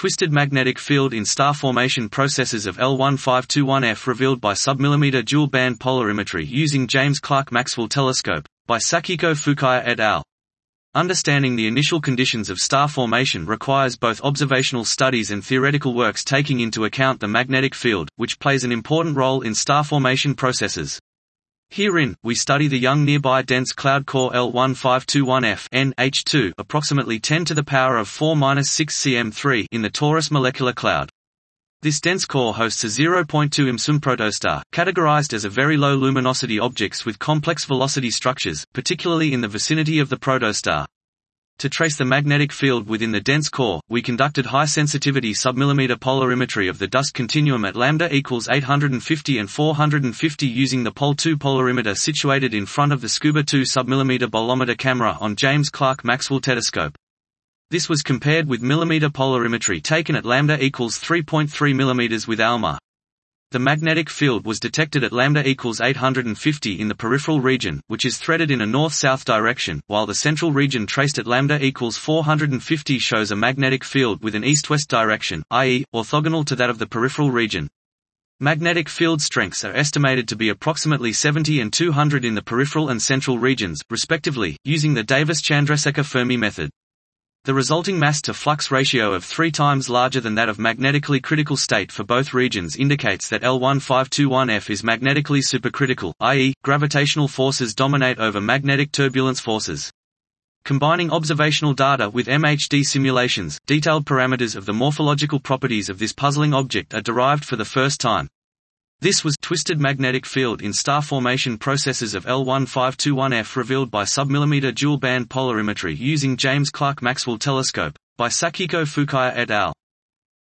twisted magnetic field in star formation processes of L1521F revealed by submillimeter dual-band polarimetry using James Clerk Maxwell Telescope, by Sakiko Fukaya et al. Understanding the initial conditions of star formation requires both observational studies and theoretical works taking into account the magnetic field, which plays an important role in star formation processes. Herein, we study the young nearby dense cloud core L1521F (N(H2), approximately 10⁻⁴⁶ cm3 in the Taurus Molecular Cloud. This dense core hosts a 0.2 Msun protostar, categorized as a very low luminosity objects with complex velocity structures, particularly in the vicinity of the protostar. To trace the magnetic field within the dense core, we conducted high-sensitivity submillimeter polarimetry of the dust continuum at λ = 850 and 450 using the Pol2 polarimeter situated in front of the SCUBA-2 submillimeter bolometer camera on James Clerk Maxwell Telescope. This was compared with millimeter polarimetry taken at λ = 3.3 mm with ALMA. The magnetic field was detected at λ = 850 in the peripheral region, which is threaded in a north-south direction, while the central region traced at λ = 450 shows a magnetic field with an east-west direction, i.e., orthogonal to that of the peripheral region. Magnetic field strengths are estimated to be approximately 70 and 200 in the peripheral and central regions, respectively, using the Davis-Chandrasekhar-Fermi method. The resulting mass-to-flux ratio of 3 times larger than that of magnetically critical state for both regions indicates that L1521F is magnetically supercritical, i.e., gravitational forces dominate over magnetic turbulence forces. Combining observational data with MHD simulations, detailed parameters of the morphological properties of this puzzling object are derived for the first time. This was twisted magnetic field in star formation processes of L1521F revealed by submillimeter dual-band polarimetry using James Clerk Maxwell Telescope, by Sakiko Fukaya et al.